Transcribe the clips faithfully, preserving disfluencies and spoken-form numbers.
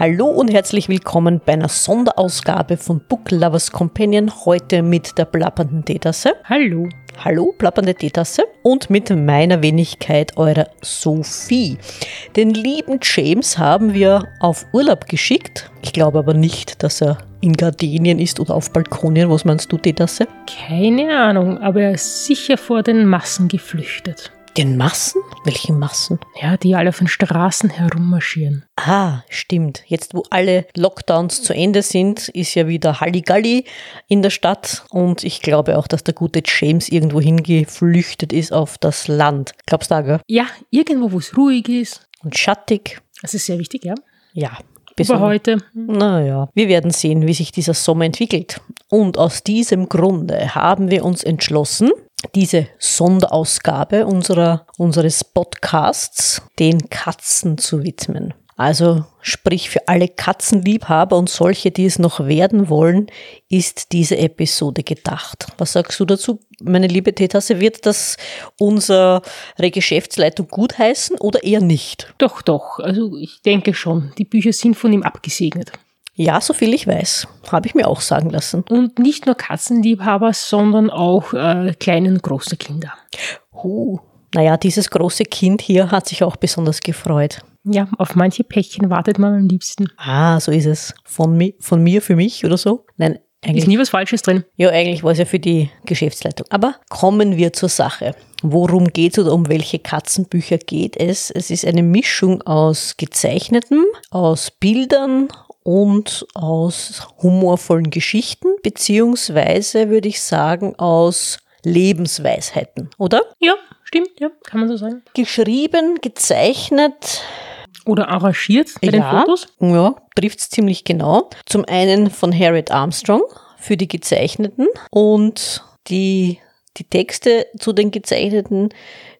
Hallo und herzlich willkommen bei einer Sonderausgabe von Book Lovers Companion, heute mit der plappernden Teetasse. Hallo. Hallo, plappernde Teetasse. Und mit meiner Wenigkeit, eurer Sophie. Den lieben James haben wir auf Urlaub geschickt. Ich glaube aber nicht, dass er in Gardenien ist oder auf Balkonien. Was meinst du, Teetasse? Keine Ahnung, aber er ist sicher vor den Massen geflüchtet. Den Massen? Welche Massen? Ja, die alle auf den Straßen herummarschieren. Ah, stimmt. Jetzt, wo alle Lockdowns zu Ende sind, ist ja wieder Halligalli in der Stadt. Und ich glaube auch, dass der gute James irgendwo hingeflüchtet ist auf das Land. Glaubst du da, gell? Ja, irgendwo, wo es ruhig ist. Und schattig. Das ist sehr wichtig, ja? Ja. Über heute. Naja, wir werden sehen, wie sich dieser Sommer entwickelt. Und aus diesem Grunde haben wir uns entschlossen, diese Sonderausgabe unserer, unseres Podcasts den Katzen zu widmen. Also sprich, für alle Katzenliebhaber und solche, die es noch werden wollen, ist diese Episode gedacht. Was sagst du dazu, meine liebe Teetasse? Wird das unsere Geschäftsleitung gutheißen oder eher nicht? Doch, doch. Also ich denke schon. Die Bücher sind von ihm abgesegnet. Ja, soviel ich weiß. Habe ich mir auch sagen lassen. Und nicht nur Katzenliebhaber, sondern auch äh, kleine und große Kinder. Uh, naja, dieses große Kind hier hat sich auch besonders gefreut. Ja, auf manche Päckchen wartet man am liebsten. Ah, so ist es. Von, mi- von mir für mich oder so? Nein, eigentlich. Ist nie was Falsches drin. Ja, eigentlich war es ja für die Geschäftsleitung. Aber kommen wir zur Sache. Worum geht es oder um welche Katzenbücher geht es? Es ist eine Mischung aus Gezeichnetem, aus Bildern und aus humorvollen Geschichten, beziehungsweise würde ich sagen aus Lebensweisheiten, oder? Ja, stimmt, ja, kann man so sagen. Geschrieben, gezeichnet. Oder arrangiert bei ja, den Fotos. Ja, trifft es ziemlich genau. Zum einen von Harriet Armstrong für die Gezeichneten und die, die Texte zu den Gezeichneten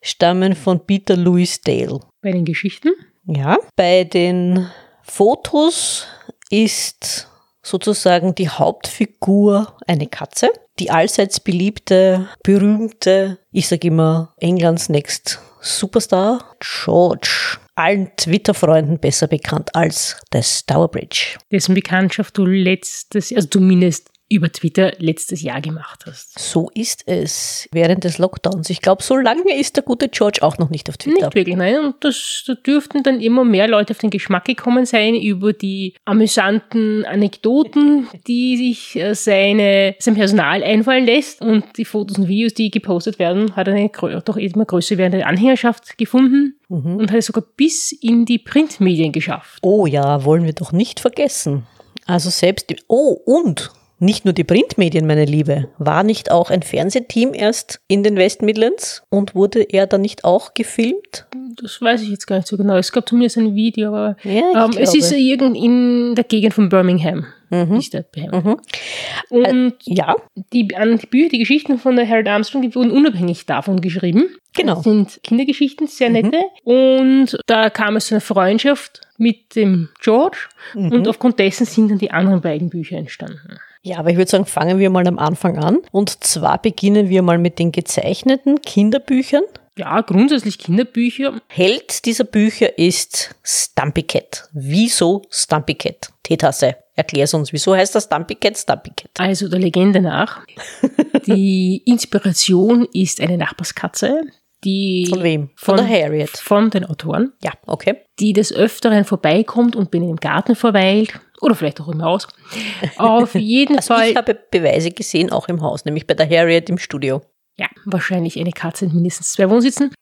stammen von Peter Lewis Dale. Bei den Geschichten? Ja, bei den Fotos ist sozusagen die Hauptfigur eine Katze, die allseits beliebte, berühmte, ich sage immer Englands Next Superstar, George, allen Twitter-Freunden besser bekannt als das Tower Bridge. Dessen Bekanntschaft du letztes, also zumindest über Twitter letztes Jahr gemacht hast. So ist es, während des Lockdowns. Ich glaube, so lange ist der gute George auch noch nicht auf Twitter. Nicht wirklich, nein. Und das, da dürften dann immer mehr Leute auf den Geschmack gekommen sein über die amüsanten Anekdoten, die sich seine, sein Personal einfallen lässt. Und die Fotos und Videos, die gepostet werden, hat eine doch immer größer werdende Anhängerschaft gefunden. Mhm. Und hat es sogar bis in die Printmedien geschafft. Oh ja, wollen wir doch nicht vergessen. Also selbst, oh und... Nicht nur die Printmedien, meine Liebe. War nicht auch ein Fernsehteam erst in den West Midlands und wurde er da nicht auch gefilmt? Das weiß ich jetzt gar nicht so genau. Es gab zumindest ein Video, aber ja, ähm, es ist irgend in der Gegend von Birmingham. Mhm. Nicht der Birmingham. Mhm. Und äh, ja. die, die Bücher, die Geschichten von der Harriet Armstrong, die wurden unabhängig davon geschrieben. Genau. Das sind Kindergeschichten, sehr nette. Mhm. Und da kam es zu einer Freundschaft mit dem George. Mhm. Und aufgrund dessen sind dann die anderen beiden Bücher entstanden. Ja, aber ich würde sagen, fangen wir mal am Anfang an. Und zwar beginnen wir mal mit den gezeichneten Kinderbüchern. Ja, grundsätzlich Kinderbücher. Held dieser Bücher ist Stumpy Cat. Wieso Stumpy Cat? Teetasse, erklär's uns. Wieso heißt das Stumpy Cat Stumpy Cat? Also der Legende nach. Die Inspiration ist eine Nachbarskatze. Die von wem? Von, von der Harriet. Von den Autoren. Ja, okay. Die des Öfteren vorbeikommt und bin im Garten verweilt. Oder vielleicht auch im Haus. Auf jeden also Fall. Ich habe Beweise gesehen, auch im Haus, nämlich bei der Harriet im Studio. Ja, wahrscheinlich eine Katze in mindestens zwei Wohnsitzen.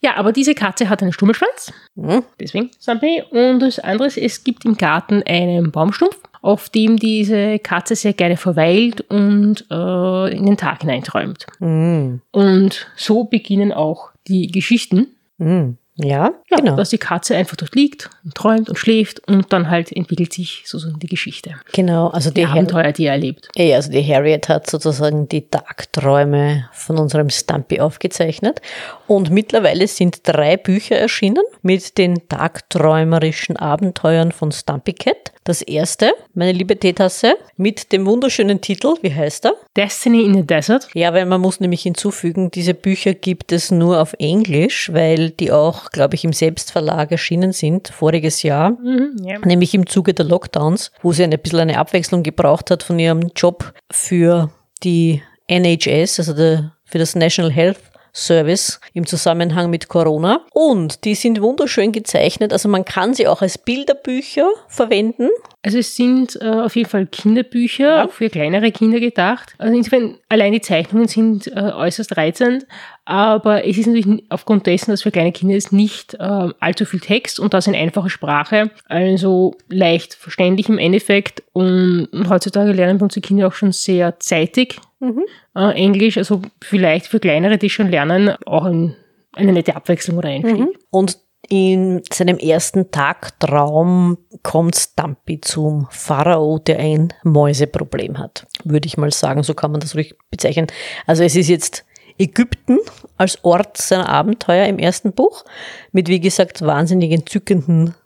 Ja, aber diese Katze hat einen Stummelschwanz. Mhm. Deswegen Stumpy. Und das andere ist, es gibt im Garten einen Baumstumpf, auf dem diese Katze sehr gerne verweilt und äh, in den Tag hineinträumt. Mhm. Und so beginnen auch die Geschichten. Mhm. Ja, ja, genau. Dass die Katze einfach dort liegt und träumt und schläft und dann halt entwickelt sich sozusagen die Geschichte. Genau, also die, die Har- Abenteuer, die er erlebt. Ja, also die Harriet hat sozusagen die Tagträume von unserem Stumpy aufgezeichnet und mittlerweile sind drei Bücher erschienen mit den tagträumerischen Abenteuern von Stumpy Cat. Das erste, meine liebe Teetasse, mit dem wunderschönen Titel, wie heißt er? Destiny in the Desert. Ja, weil man muss nämlich hinzufügen, diese Bücher gibt es nur auf Englisch, weil die auch auch, glaube ich, im Selbstverlag erschienen sind, voriges Jahr, mhm, ja. nämlich im Zuge der Lockdowns, wo sie ein bisschen eine Abwechslung gebraucht hat von ihrem Job für die N H S, also der, für das National Health Service im Zusammenhang mit Corona. Und die sind wunderschön gezeichnet. Also man kann sie auch als Bilderbücher verwenden. Also es sind äh, auf jeden Fall Kinderbücher, ja. auch für kleinere Kinder gedacht. Also insofern, allein die Zeichnungen sind äh, äußerst reizend. Aber es ist natürlich aufgrund dessen, dass für kleine Kinder es nicht äh, allzu viel Text und das in einfacher Sprache, also leicht verständlich im Endeffekt. Und, und heutzutage lernen unsere Kinder auch schon sehr zeitig mhm. äh, Englisch. Also vielleicht für kleinere, die schon lernen, auch ein, eine nette Abwechslung oder Einstieg. Mhm. Und in seinem ersten Tagtraum kommt Stumpy zum Pharao, der ein Mäuseproblem hat, würde ich mal sagen. So kann man das ruhig bezeichnen. Also es ist jetzt Ägypten als Ort seiner Abenteuer im ersten Buch mit, wie gesagt, wahnsinnig entzückenden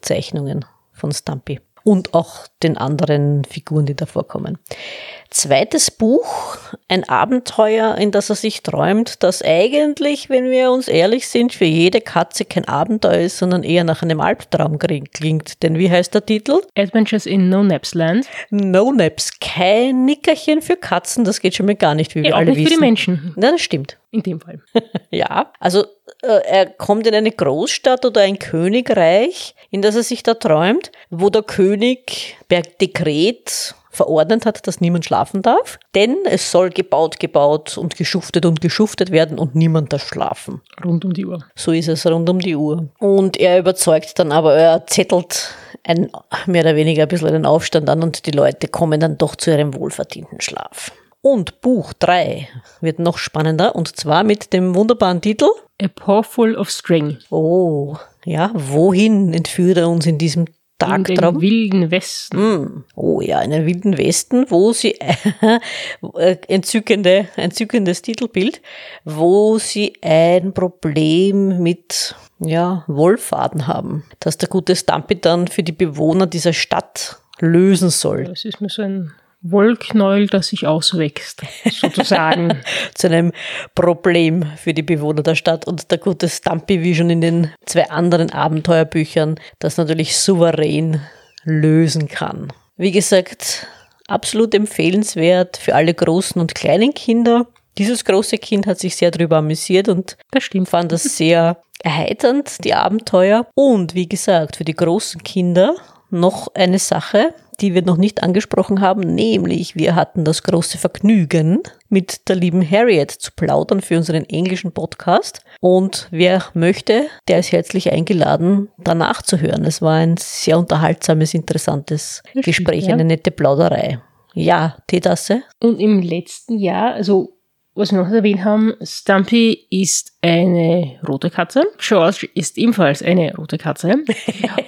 Zeichnungen von Stumpy und auch den anderen Figuren, die da vorkommen. Zweites Buch, ein Abenteuer, in das er sich träumt, das eigentlich, wenn wir uns ehrlich sind, für jede Katze kein Abenteuer ist, sondern eher nach einem Albtraum klingt. Denn wie heißt der Titel? Adventures in No-Naps Land. No-Naps, kein Nickerchen für Katzen, das geht schon mal gar nicht, wie ja, wir alle wissen. Ja, auch nicht für die Menschen. Na, das stimmt. In dem Fall. Ja, also äh, er kommt in eine Großstadt oder ein Königreich, in das er sich da träumt, wo der König per Dekret verordnet hat, dass niemand schlafen darf, denn es soll gebaut, gebaut und geschuftet und geschuftet werden und niemand darf schlafen. Rund um die Uhr. So ist es, rund um die Uhr. Und er überzeugt dann aber, er zettelt ein, mehr oder weniger ein bisschen einen Aufstand an und die Leute kommen dann doch zu ihrem wohlverdienten Schlaf. Und Buch drei wird noch spannender, und zwar mit dem wunderbaren Titel A Pawful of String. Oh, ja, wohin entführt er uns in diesem Tagtraum? In den wilden Westen. Mm. Oh ja, in den wilden Westen, wo sie, entzückende, entzückendes Titelbild, wo sie ein Problem mit, ja, Wollfaden haben, dass der gute Stumpy dann für die Bewohner dieser Stadt lösen soll. Das ist mir so ein Wollknäuel, das sich auswächst, sozusagen. Zu einem Problem für die Bewohner der Stadt. Und der gute Stumpy, wie schon in den zwei anderen Abenteuerbüchern, das natürlich souverän lösen kann. Wie gesagt, absolut empfehlenswert für alle großen und kleinen Kinder. Dieses große Kind hat sich sehr drüber amüsiert und das stimmt. Fand das sehr erheiternd, die Abenteuer. Und wie gesagt, für die großen Kinder noch eine Sache, die wir noch nicht angesprochen haben, nämlich wir hatten das große Vergnügen, mit der lieben Harriet zu plaudern für unseren englischen Podcast. Und wer möchte, der ist herzlich eingeladen, danach zu hören. Es war ein sehr unterhaltsames, interessantes Gespräch, eine nette Plauderei. Ja, Teetasse. Und im letzten Jahr, also was wir noch erwähnt haben, Stumpy ist eine rote Katze. George ist ebenfalls eine rote Katze.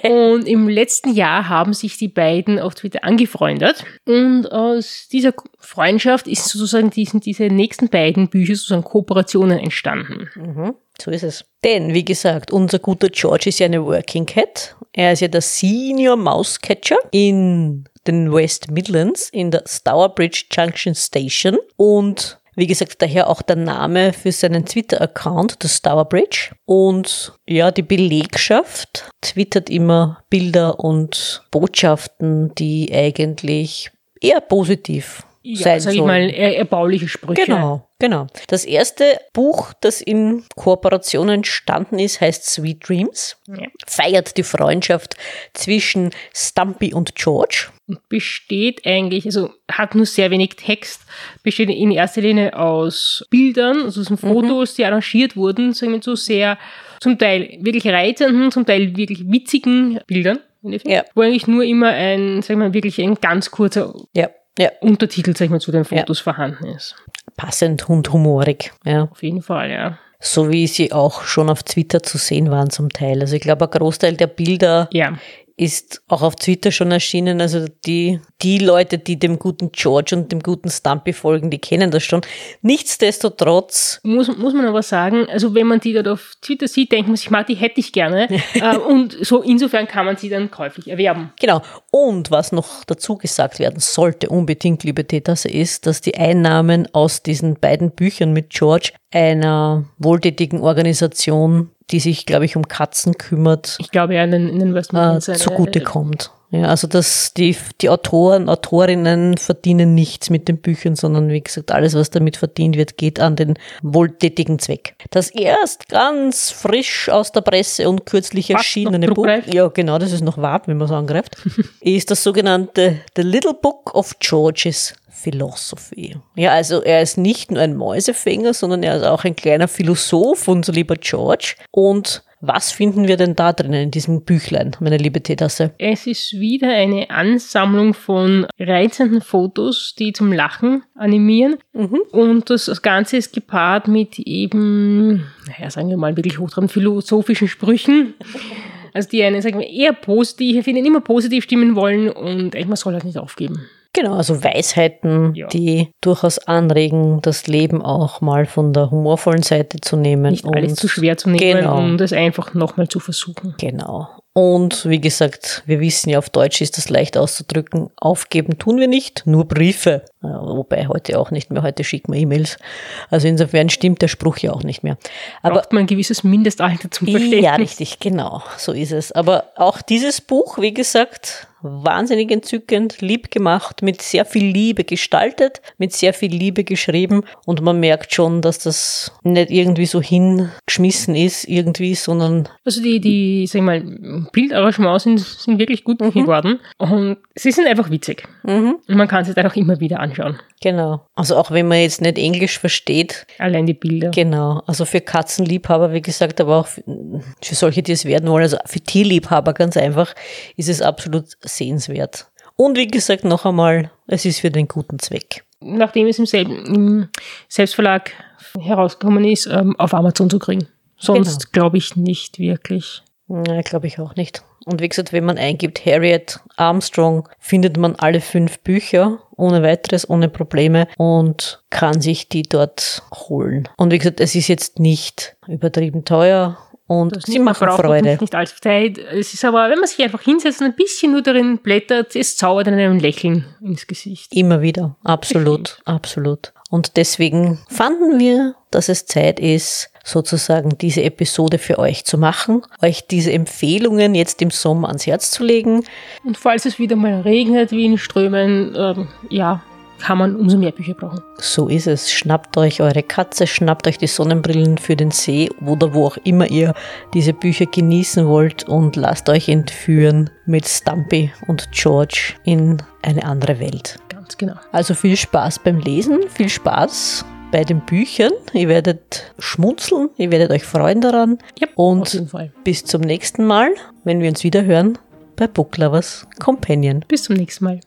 Und im letzten Jahr haben sich die beiden auf Twitter angefreundet. Und aus dieser Freundschaft ist sozusagen diesen, diese nächsten beiden Bücher sozusagen Kooperationen entstanden. Mhm, so ist es. Denn, wie gesagt, unser guter George ist ja eine Working Cat. Er ist ja der Senior Mouse Catcher in den West Midlands, in der Stourbridge Junction Station. Und wie gesagt, daher auch der Name für seinen Twitter-Account, das Tower Bridge. Und ja, die Belegschaft twittert immer Bilder und Botschaften, die eigentlich eher positiv ja, sein sollen. Ja, sag ich mal, eher erbauliche Sprüche. Genau, genau. Das erste Buch, das in Kooperation entstanden ist, heißt Sweet Dreams. Ja. Feiert die Freundschaft zwischen Stumpy und George. Besteht eigentlich, also hat nur sehr wenig Text, besteht in erster Linie aus Bildern, also aus Fotos, mhm. die arrangiert wurden, sagen wir so sehr, zum Teil wirklich reizenden, zum Teil wirklich witzigen Bildern, ja. wo eigentlich nur immer ein, sagen wir mal, wirklich ein ganz kurzer ja. Ja. Untertitel, sagen wir zu den Fotos ja. vorhanden ist. Passend und humorig. Ja. Auf jeden Fall, ja. So wie sie auch schon auf Twitter zu sehen waren zum Teil. Also ich glaube, ein Großteil der Bilder ja. ist auch auf Twitter schon erschienen, also die, die Leute, die dem guten George und dem guten Stumpy folgen, die kennen das schon. Nichtsdestotrotz Muss, muss man aber sagen, also wenn man die dort auf Twitter sieht, denkt man sich, die hätte ich gerne. Und so insofern kann man sie dann käuflich erwerben. Genau. Und was noch dazu gesagt werden sollte, unbedingt, liebe Teetasse, ist, dass die Einnahmen aus diesen beiden Büchern mit George einer wohltätigen Organisation die sich, glaube ich, um Katzen kümmert. Ich glaube ja, in den, in den West Midlands. Äh, zugute kommt. Ja, also das, die, die Autoren, Autorinnen verdienen nichts mit den Büchern, sondern wie gesagt, alles, was damit verdient wird, geht an den wohltätigen Zweck. Das erst ganz frisch aus der Presse und kürzlich erschienene Buch, ja genau, das ist noch warm, wenn man es angreift, ist das sogenannte The Little Book of George's Philosophy. Ja, also er ist nicht nur ein Mäusefänger, sondern er ist auch ein kleiner Philosoph, unser lieber George. Und was finden wir denn da drinnen in diesem Büchlein, meine liebe Teetasse? Es ist wieder eine Ansammlung von reizenden Fotos, die zum Lachen animieren. Mhm. Und das Ganze ist gepaart mit eben, naja, sagen wir mal wirklich hochtrabend philosophischen Sprüchen. Also die einen, sagen wir, eher positiv, finden immer positiv stimmen wollen und echt, man soll das nicht aufgeben. Genau, also Weisheiten, ja, die durchaus anregen, das Leben auch mal von der humorvollen Seite zu nehmen. Nicht und alles zu schwer zu nehmen, genau, und es einfach nochmal zu versuchen. Genau. Und wie gesagt, wir wissen ja, auf Deutsch ist das leicht auszudrücken. Aufgeben tun wir nicht, nur Briefe. Wobei heute auch nicht mehr, heute schicken wir E-Mails. Also insofern stimmt der Spruch ja auch nicht mehr. Aber braucht man ein gewisses Mindestalter zum Verständnis. Ja, richtig, genau, so ist es. Aber auch dieses Buch, wie gesagt, wahnsinnig entzückend, lieb gemacht, mit sehr viel Liebe gestaltet, mit sehr viel Liebe geschrieben, und man merkt schon, dass das nicht irgendwie so hingeschmissen ist, irgendwie, sondern... Also die, die, sag ich mal, Bildarrangements sind, sind wirklich gut mhm. geworden und sie sind einfach witzig. Mhm. Und man kann sie dann auch immer wieder anschauen. Genau. Also auch wenn man jetzt nicht Englisch versteht. Allein die Bilder. Genau. Also für Katzenliebhaber, wie gesagt, aber auch für, für solche, die es werden wollen, also für Tierliebhaber ganz einfach, ist es absolut sehenswert. Und wie gesagt, noch einmal, es ist für den guten Zweck. Nachdem es im, selben, im Selbstverlag herausgekommen ist, auf Amazon zu kriegen. Sonst genau. glaube ich nicht wirklich. Nein, glaube ich auch nicht. Und wie gesagt, wenn man eingibt Harriet Armstrong, findet man alle fünf Bücher, ohne weiteres, ohne Probleme, und kann sich die dort holen. Und wie gesagt, es ist jetzt nicht übertrieben teuer. Und das sie machen Freude. Nicht, nicht allzu Zeit. Es ist aber, wenn man sich einfach hinsetzt und ein bisschen nur darin blättert, es zaubert einem ein Lächeln ins Gesicht. Immer wieder. Absolut, absolut. Und deswegen fanden wir, dass es Zeit ist, sozusagen diese Episode für euch zu machen, euch diese Empfehlungen jetzt im Sommer ans Herz zu legen. Und falls es wieder mal regnet wie in Strömen, ähm, ja, kann man umso mehr Bücher brauchen. So ist es. Schnappt euch eure Katze, schnappt euch die Sonnenbrillen für den See oder wo auch immer ihr diese Bücher genießen wollt, und lasst euch entführen mit Stumpy und George in eine andere Welt. Ganz genau. Also viel Spaß beim Lesen, viel Spaß bei den Büchern. Ihr werdet schmunzeln, ihr werdet euch freuen daran. Yep, und auf jeden Fall. Bis zum nächsten Mal, wenn wir uns wieder hören bei Book Lovers Companion. Bis zum nächsten Mal.